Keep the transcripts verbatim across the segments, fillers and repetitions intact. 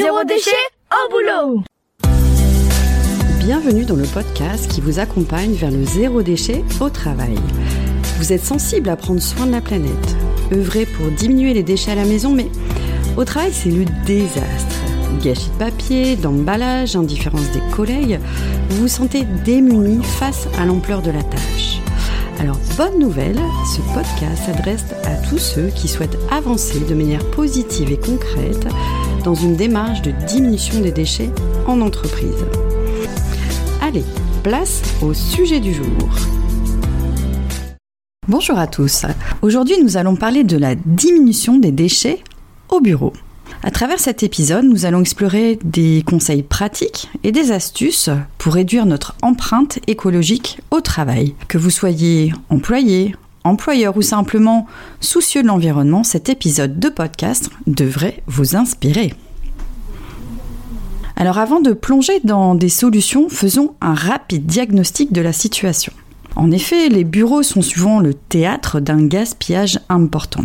Zéro déchet, au boulot! Bienvenue dans le podcast qui vous accompagne vers le zéro déchet au travail. Vous êtes sensible à prendre soin de la planète, œuvrer pour diminuer les déchets à la maison, mais au travail, c'est le désastre. Gâchis de papier, d'emballage, indifférence des collègues, vous vous sentez démunis face à l'ampleur de la tâche. Alors, bonne nouvelle, ce podcast s'adresse à tous ceux qui souhaitent avancer de manière positive et concrète dans une démarche de diminution des déchets en entreprise. Allez, place au sujet du jour. Bonjour à tous. Aujourd'hui, nous allons parler de la diminution des déchets au bureau. À travers cet épisode, nous allons explorer des conseils pratiques et des astuces pour réduire notre empreinte écologique au travail. Que vous soyez employé, employeur ou simplement soucieux de l'environnement, cet épisode de podcast devrait vous inspirer. Alors avant de plonger dans des solutions, faisons un rapide diagnostic de la situation. En effet, les bureaux sont souvent le théâtre d'un gaspillage important.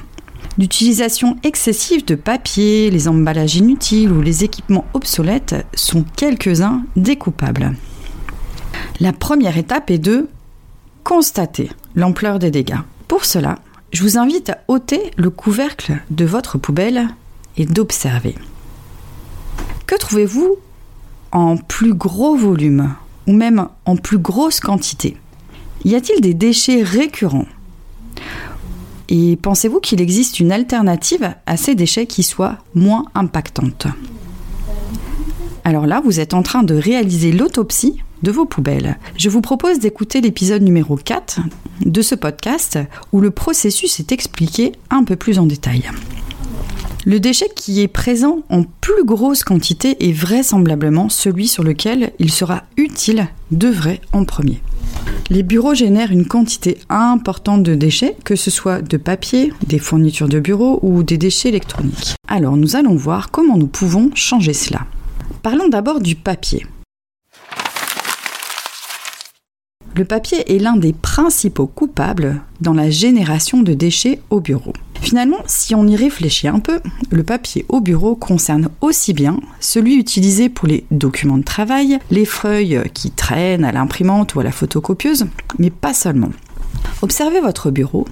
L'utilisation excessive de papier, les emballages inutiles ou les équipements obsolètes sont quelques-uns des coupables. La première étape est de constater l'ampleur des dégâts. Pour cela, je vous invite à ôter le couvercle de votre poubelle et d'observer. Que trouvez-vous en plus gros volume ou même en plus grosse quantité? Y a-t-il des déchets récurrents ? Et pensez-vous qu'il existe une alternative à ces déchets qui soit moins impactante? Alors là, vous êtes en train de réaliser l'autopsie de vos poubelles. Je vous propose d'écouter l'épisode numéro quatre de ce podcast où le processus est expliqué un peu plus en détail. Le déchet qui est présent en plus grosse quantité est vraisemblablement celui sur lequel il sera utile d'œuvrer en premier. Les bureaux génèrent une quantité importante de déchets, que ce soit de papier, des fournitures de bureau ou des déchets électroniques. Alors nous allons voir comment nous pouvons changer cela. Parlons d'abord du papier. Le papier est l'un des principaux coupables dans la génération de déchets au bureau. Finalement, si on y réfléchit un peu, le papier au bureau concerne aussi bien celui utilisé pour les documents de travail, les feuilles qui traînent à l'imprimante ou à la photocopieuse, mais pas seulement. Observez votre bureau.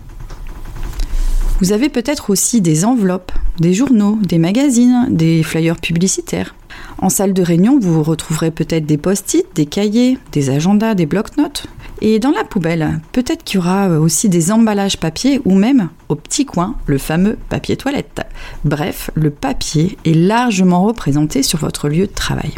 Vous avez peut-être aussi des enveloppes, des journaux, des magazines, des flyers publicitaires. En salle de réunion, vous retrouverez peut-être des post-it, des cahiers, des agendas, des blocs-notes. Et dans la poubelle, peut-être qu'il y aura aussi des emballages papier ou même, au petit coin, le fameux papier toilette. Bref, le papier est largement représenté sur votre lieu de travail.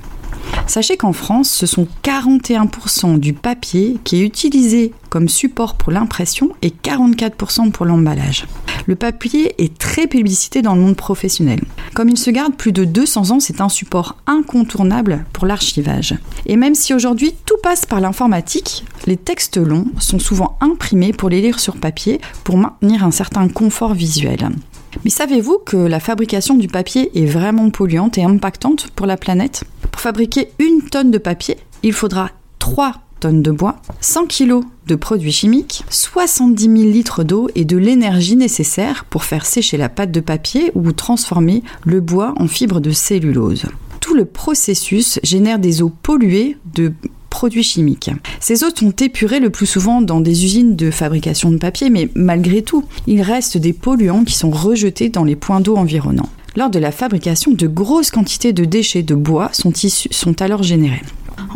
Sachez qu'en France, ce sont quarante et un pour cent du papier qui est utilisé comme support pour l'impression et quarante-quatre pour cent pour l'emballage. Le papier est très publicité dans le monde professionnel. Comme il se garde plus de deux cents ans, c'est un support incontournable pour l'archivage. Et même si aujourd'hui tout passe par l'informatique, les textes longs sont souvent imprimés pour les lire sur papier pour maintenir un certain confort visuel. Mais savez-vous que la fabrication du papier est vraiment polluante et impactante pour la planète ? Pour fabriquer une tonne de papier, il faudra trois tonnes de bois, cent kilos de produits chimiques, soixante-dix mille litres d'eau et de l'énergie nécessaire pour faire sécher la pâte de papier ou transformer le bois en fibre de cellulose. Tout le processus génère des eaux polluées de produits chimiques. Ces eaux sont épurées le plus souvent dans des usines de fabrication de papier, mais malgré tout, il reste des polluants qui sont rejetés dans les points d'eau environnants. Lors de la fabrication, de grosses quantités de déchets de bois sont, issus, sont alors générés.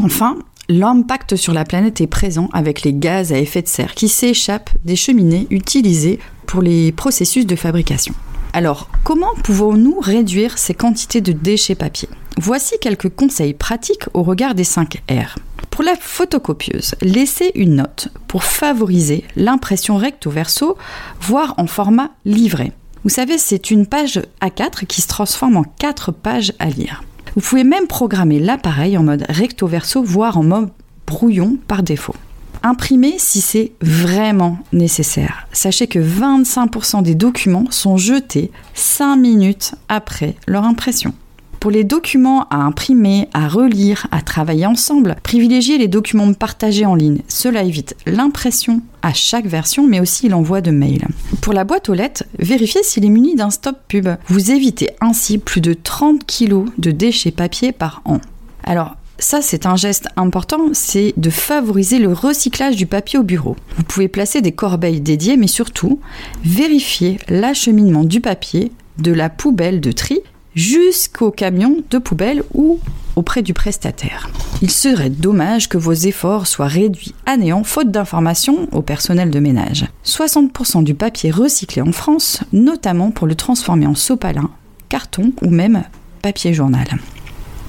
Enfin, l'impact sur la planète est présent avec les gaz à effet de serre qui s'échappent des cheminées utilisées pour les processus de fabrication. Alors, comment pouvons-nous réduire ces quantités de déchets papier ? Voici quelques conseils pratiques au regard des cinq R. Pour la photocopieuse, laissez une note pour favoriser l'impression recto verso, voire en format livret. Vous savez, c'est une page A quatre qui se transforme en quatre pages à lire. Vous pouvez même programmer l'appareil en mode recto verso, voire en mode brouillon par défaut. Imprimez si c'est vraiment nécessaire. Sachez que vingt-cinq pour cent des documents sont jetés cinq minutes après leur impression. Pour les documents à imprimer, à relire, à travailler ensemble, privilégiez les documents partagés en ligne. Cela évite l'impression à chaque version, mais aussi l'envoi de mails. Pour la boîte aux lettres, vérifiez s'il est muni d'un stop pub. Vous évitez ainsi plus de trente kilos de déchets papier par an. Alors, ça, c'est un geste important, c'est de favoriser le recyclage du papier au bureau. Vous pouvez placer des corbeilles dédiées, mais surtout, vérifiez l'acheminement du papier de la poubelle de tri jusqu'au camion de poubelle ou auprès du prestataire. Il serait dommage que vos efforts soient réduits à néant faute d'informations au personnel de ménage. soixante pour cent du papier recyclé en France, notamment pour le transformer en sopalin, carton ou même papier journal.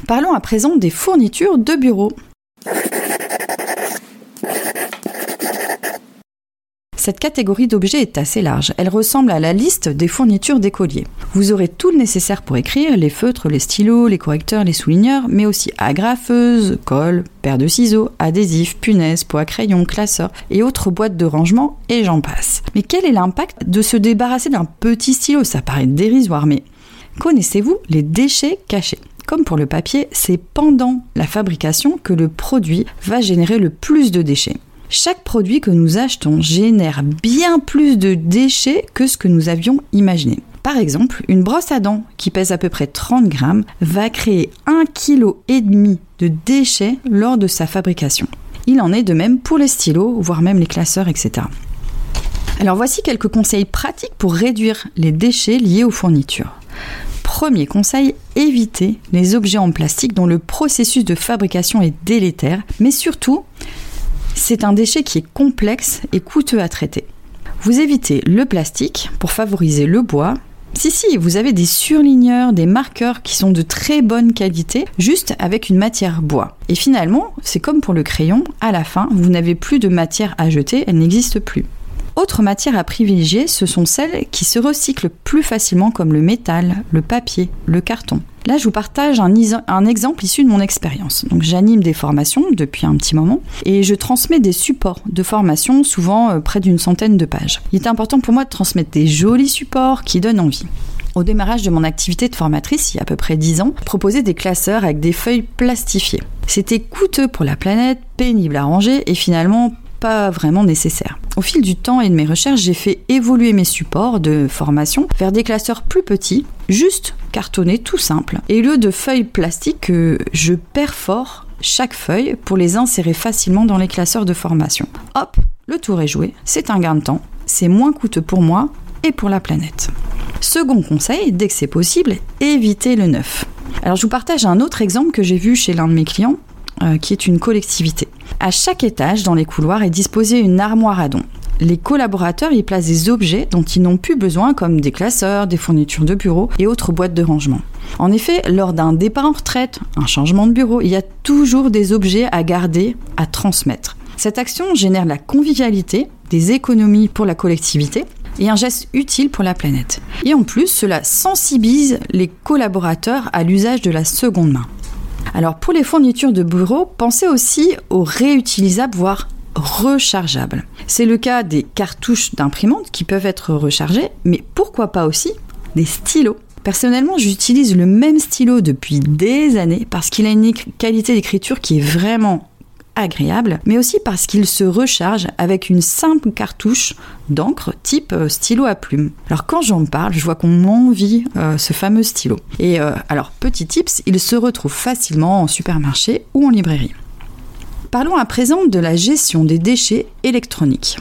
Parlons à présent des fournitures de bureau. Cette catégorie d'objets est assez large. Elle ressemble à la liste des fournitures d'écoliers. Vous aurez tout le nécessaire pour écrire, les feutres, les stylos, les correcteurs, les souligneurs, mais aussi agrafeuses, colle, paire de ciseaux, adhésifs, punaises, pots à crayon, classeurs et autres boîtes de rangement, et j'en passe. Mais quel est l'impact de se débarrasser d'un petit stylo ? Ça paraît dérisoire, mais connaissez-vous les déchets cachés ? Comme pour le papier, c'est pendant la fabrication que le produit va générer le plus de déchets. Chaque produit que nous achetons génère bien plus de déchets que ce que nous avions imaginé. Par exemple, une brosse à dents qui pèse à peu près trente grammes va créer un virgule cinq kilos de déchets lors de sa fabrication. Il en est de même pour les stylos, voire même les classeurs, et cetera. Alors voici quelques conseils pratiques pour réduire les déchets liés aux fournitures. Premier conseil, évitez les objets en plastique dont le processus de fabrication est délétère, mais surtout, c'est un déchet qui est complexe et coûteux à traiter. Vous évitez le plastique pour favoriser le bois. Si, si, vous avez des surligneurs, des marqueurs qui sont de très bonne qualité, juste avec une matière bois. Et finalement, c'est comme pour le crayon, à la fin, vous n'avez plus de matière à jeter, elle n'existe plus. Autres matières à privilégier, ce sont celles qui se recyclent plus facilement comme le métal, le papier, le carton. Là, je vous partage un, iso- un exemple issu de mon expérience. Donc, j'anime des formations depuis un petit moment et je transmets des supports de formation, souvent euh, près d'une centaine de pages. Il est important pour moi de transmettre des jolis supports qui donnent envie. Au démarrage de mon activité de formatrice, il y a à peu près dix ans, je proposais des classeurs avec des feuilles plastifiées. C'était coûteux pour la planète, pénible à ranger et finalement pas vraiment nécessaire. Au fil du temps et de mes recherches, j'ai fait évoluer mes supports de formation vers des classeurs plus petits, juste cartonnés, tout simples. Et au lieu de feuilles plastiques, je perfore chaque feuille pour les insérer facilement dans les classeurs de formation. Hop, le tour est joué, c'est un gain de temps, c'est moins coûteux pour moi et pour la planète. Second conseil, dès que c'est possible, évitez le neuf. Alors je vous partage un autre exemple que j'ai vu chez l'un de mes clients, euh, qui est une collectivité. À chaque étage, dans les couloirs, est disposée une armoire à dons. Les collaborateurs y placent des objets dont ils n'ont plus besoin, comme des classeurs, des fournitures de bureau et autres boîtes de rangement. En effet, lors d'un départ en retraite, un changement de bureau, il y a toujours des objets à garder, à transmettre. Cette action génère la convivialité, des économies pour la collectivité et un geste utile pour la planète. Et en plus, cela sensibilise les collaborateurs à l'usage de la seconde main. Alors pour les fournitures de bureau, pensez aussi aux réutilisables, voire rechargeables. C'est le cas des cartouches d'imprimante qui peuvent être rechargées, mais pourquoi pas aussi des stylos. Personnellement, j'utilise le même stylo depuis des années parce qu'il a une qualité d'écriture qui est vraiment agréable, mais aussi parce qu'il se recharge avec une simple cartouche d'encre type stylo à plume. Alors quand j'en parle, je vois qu'on m'envie euh, ce fameux stylo. Et euh, alors, petit tips, il se retrouve facilement en supermarché ou en librairie. Parlons à présent de la gestion des déchets électroniques.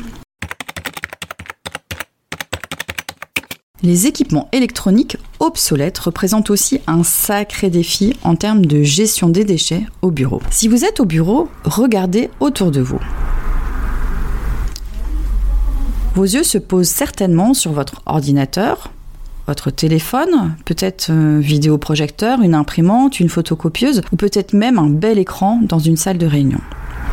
Les équipements électroniques obsolètes représentent aussi un sacré défi en termes de gestion des déchets au bureau. Si vous êtes au bureau, regardez autour de vous. Vos yeux se posent certainement sur votre ordinateur, votre téléphone, peut-être un vidéoprojecteur, une imprimante, une photocopieuse ou peut-être même un bel écran dans une salle de réunion.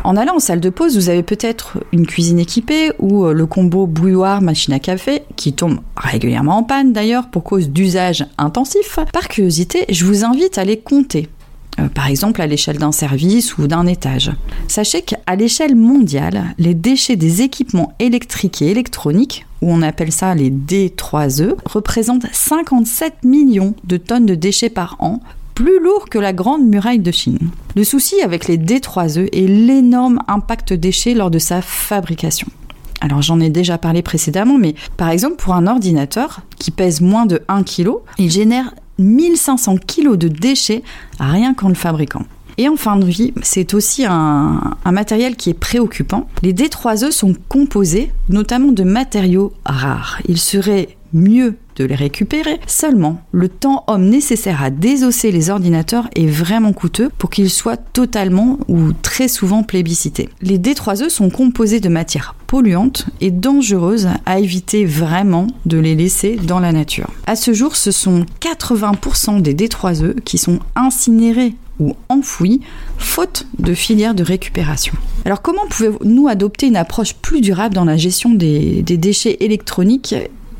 En allant en salle de pause, vous avez peut-être une cuisine équipée ou le combo bouilloire-machine à café qui tombe régulièrement en panne d'ailleurs pour cause d'usage intensif. Par curiosité, je vous invite à les compter, euh, par exemple à l'échelle d'un service ou d'un étage. Sachez qu'à l'échelle mondiale, les déchets des équipements électriques et électroniques, ou on appelle ça les D trois E, représentent cinquante-sept millions de tonnes de déchets par an plus lourd que la Grande Muraille de Chine. Le souci avec les D trois E est l'énorme impact déchets lors de sa fabrication. Alors j'en ai déjà parlé précédemment, mais par exemple pour un ordinateur qui pèse moins de un kilo, il génère mille cinq cents kilos de déchets rien qu'en le fabriquant. Et en fin de vie, c'est aussi un, un matériel qui est préoccupant. Les D trois E sont composés notamment de matériaux rares. Il serait mieux de les récupérer, seulement le temps homme nécessaire à désosser les ordinateurs est vraiment coûteux pour qu'ils soient totalement ou très souvent plébiscités. Les D trois E sont composés de matières polluantes et dangereuses à éviter vraiment de les laisser dans la nature. À ce jour, ce sont quatre-vingts pour cent des D trois E qui sont incinérés ou enfouis, faute de filières de récupération. Alors comment pouvons-nous adopter une approche plus durable dans la gestion des, des déchets électroniques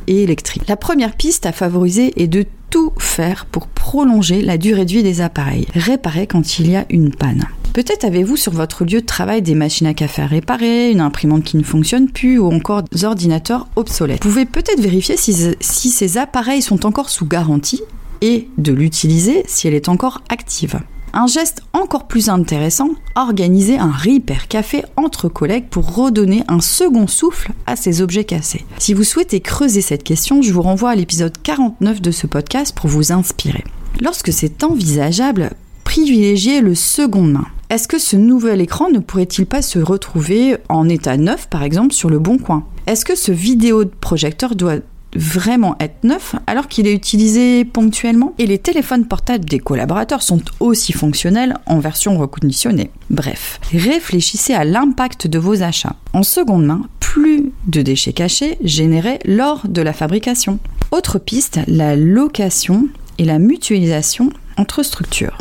et électriques ? La première piste à favoriser est de tout faire pour prolonger la durée de vie des appareils, réparer quand il y a une panne. Peut-être avez-vous sur votre lieu de travail des machines à café à réparer, une imprimante qui ne fonctionne plus ou encore des ordinateurs obsolètes. Vous pouvez peut-être vérifier si, si ces appareils sont encore sous garantie et de l'utiliser si elle est encore active. Un geste encore plus intéressant, organiser un repair café entre collègues pour redonner un second souffle à ces objets cassés. Si vous souhaitez creuser cette question, je vous renvoie à l'épisode quarante-neuf de ce podcast pour vous inspirer. Lorsque c'est envisageable, privilégiez le seconde main. Est-ce que ce nouvel écran ne pourrait-il pas se retrouver en état neuf, par exemple, sur le Bon Coin ? Est-ce que ce vidéoprojecteur doit vraiment être neuf alors qu'il est utilisé ponctuellement? Et les téléphones portables des collaborateurs sont aussi fonctionnels en version reconditionnée. Bref, réfléchissez à l'impact de vos achats. En seconde main, plus de déchets cachés générés lors de la fabrication. Autre piste, la location et la mutualisation entre structures.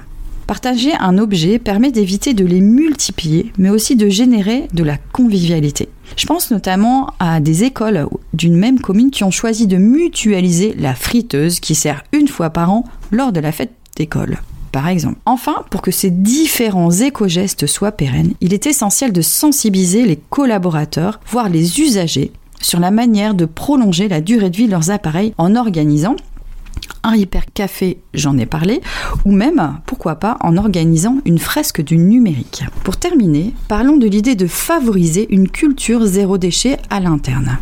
Partager un objet permet d'éviter de les multiplier, mais aussi de générer de la convivialité. Je pense notamment à des écoles d'une même commune qui ont choisi de mutualiser la friteuse qui sert une fois par an lors de la fête d'école, par exemple. Enfin, pour que ces différents éco-gestes soient pérennes, il est essentiel de sensibiliser les collaborateurs, voire les usagers, sur la manière de prolonger la durée de vie de leurs appareils en organisant un repair café, j'en ai parlé, ou même, pourquoi pas, en organisant une fresque du numérique. Pour terminer, parlons de l'idée de favoriser une culture zéro déchet à l'interne.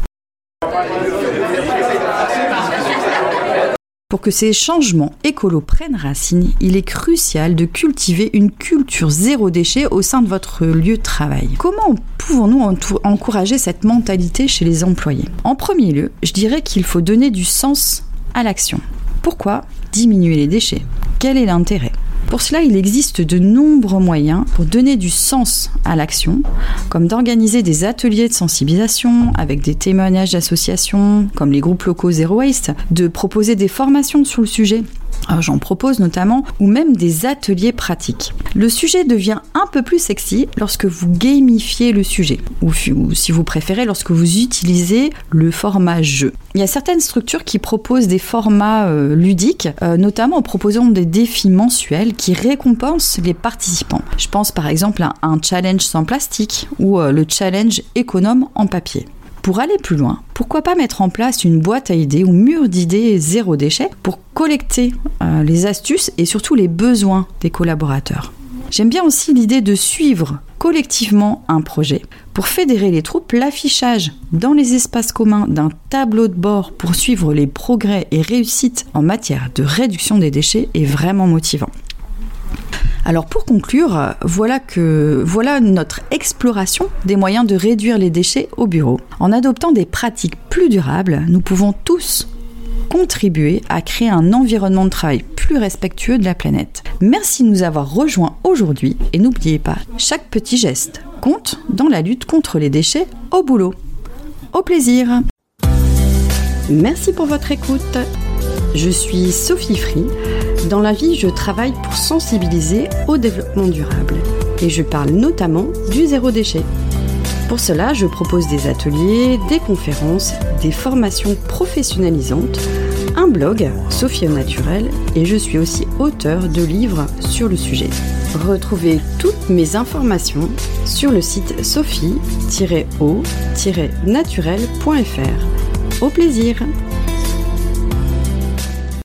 Pour que ces changements écolos prennent racine, il est crucial de cultiver une culture zéro déchet au sein de votre lieu de travail. Comment pouvons-nous encourager cette mentalité chez les employés ? En premier lieu, je dirais qu'il faut donner du sens à l'action. Pourquoi diminuer les déchets ? Quel est l'intérêt ? Pour cela, il existe de nombreux moyens pour donner du sens à l'action, comme d'organiser des ateliers de sensibilisation avec des témoignages d'associations comme les groupes locaux Zero Waste, de proposer des formations sur le sujet, j'en propose notamment, ou même des ateliers pratiques. Le sujet devient un peu plus sexy lorsque vous gamifiez le sujet, ou si vous préférez, lorsque vous utilisez le format jeu. Il y a certaines structures qui proposent des formats euh, ludiques, euh, notamment en proposant des défis mensuels qui récompensent les participants. Je pense par exemple à un challenge sans plastique ou euh, le challenge économe en papier. Pour aller plus loin, pourquoi pas mettre en place une boîte à idées ou mur d'idées zéro déchet pour collecter euh, les astuces et surtout les besoins des collaborateurs. J'aime bien aussi l'idée de suivre collectivement un projet. Pour fédérer les troupes, l'affichage dans les espaces communs d'un tableau de bord pour suivre les progrès et réussites en matière de réduction des déchets est vraiment motivant. Alors pour conclure, voilà, que, voilà notre exploration des moyens de réduire les déchets au bureau. En adoptant des pratiques plus durables, nous pouvons tous contribuer à créer un environnement de travail plus respectueux de la planète. Merci de nous avoir rejoints aujourd'hui et n'oubliez pas, chaque petit geste compte dans la lutte contre les déchets au boulot. Au plaisir! Merci pour votre écoute. Je suis Sophie Free. Dans la vie, je travaille pour sensibiliser au développement durable et je parle notamment du zéro déchet. Pour cela, je propose des ateliers, des conférences, des formations professionnalisantes, un blog, sophie-au-naturel, et je suis aussi auteur de livres sur le sujet. Retrouvez toutes mes informations sur le site sophie tiret au tiret naturel point f r. Au plaisir!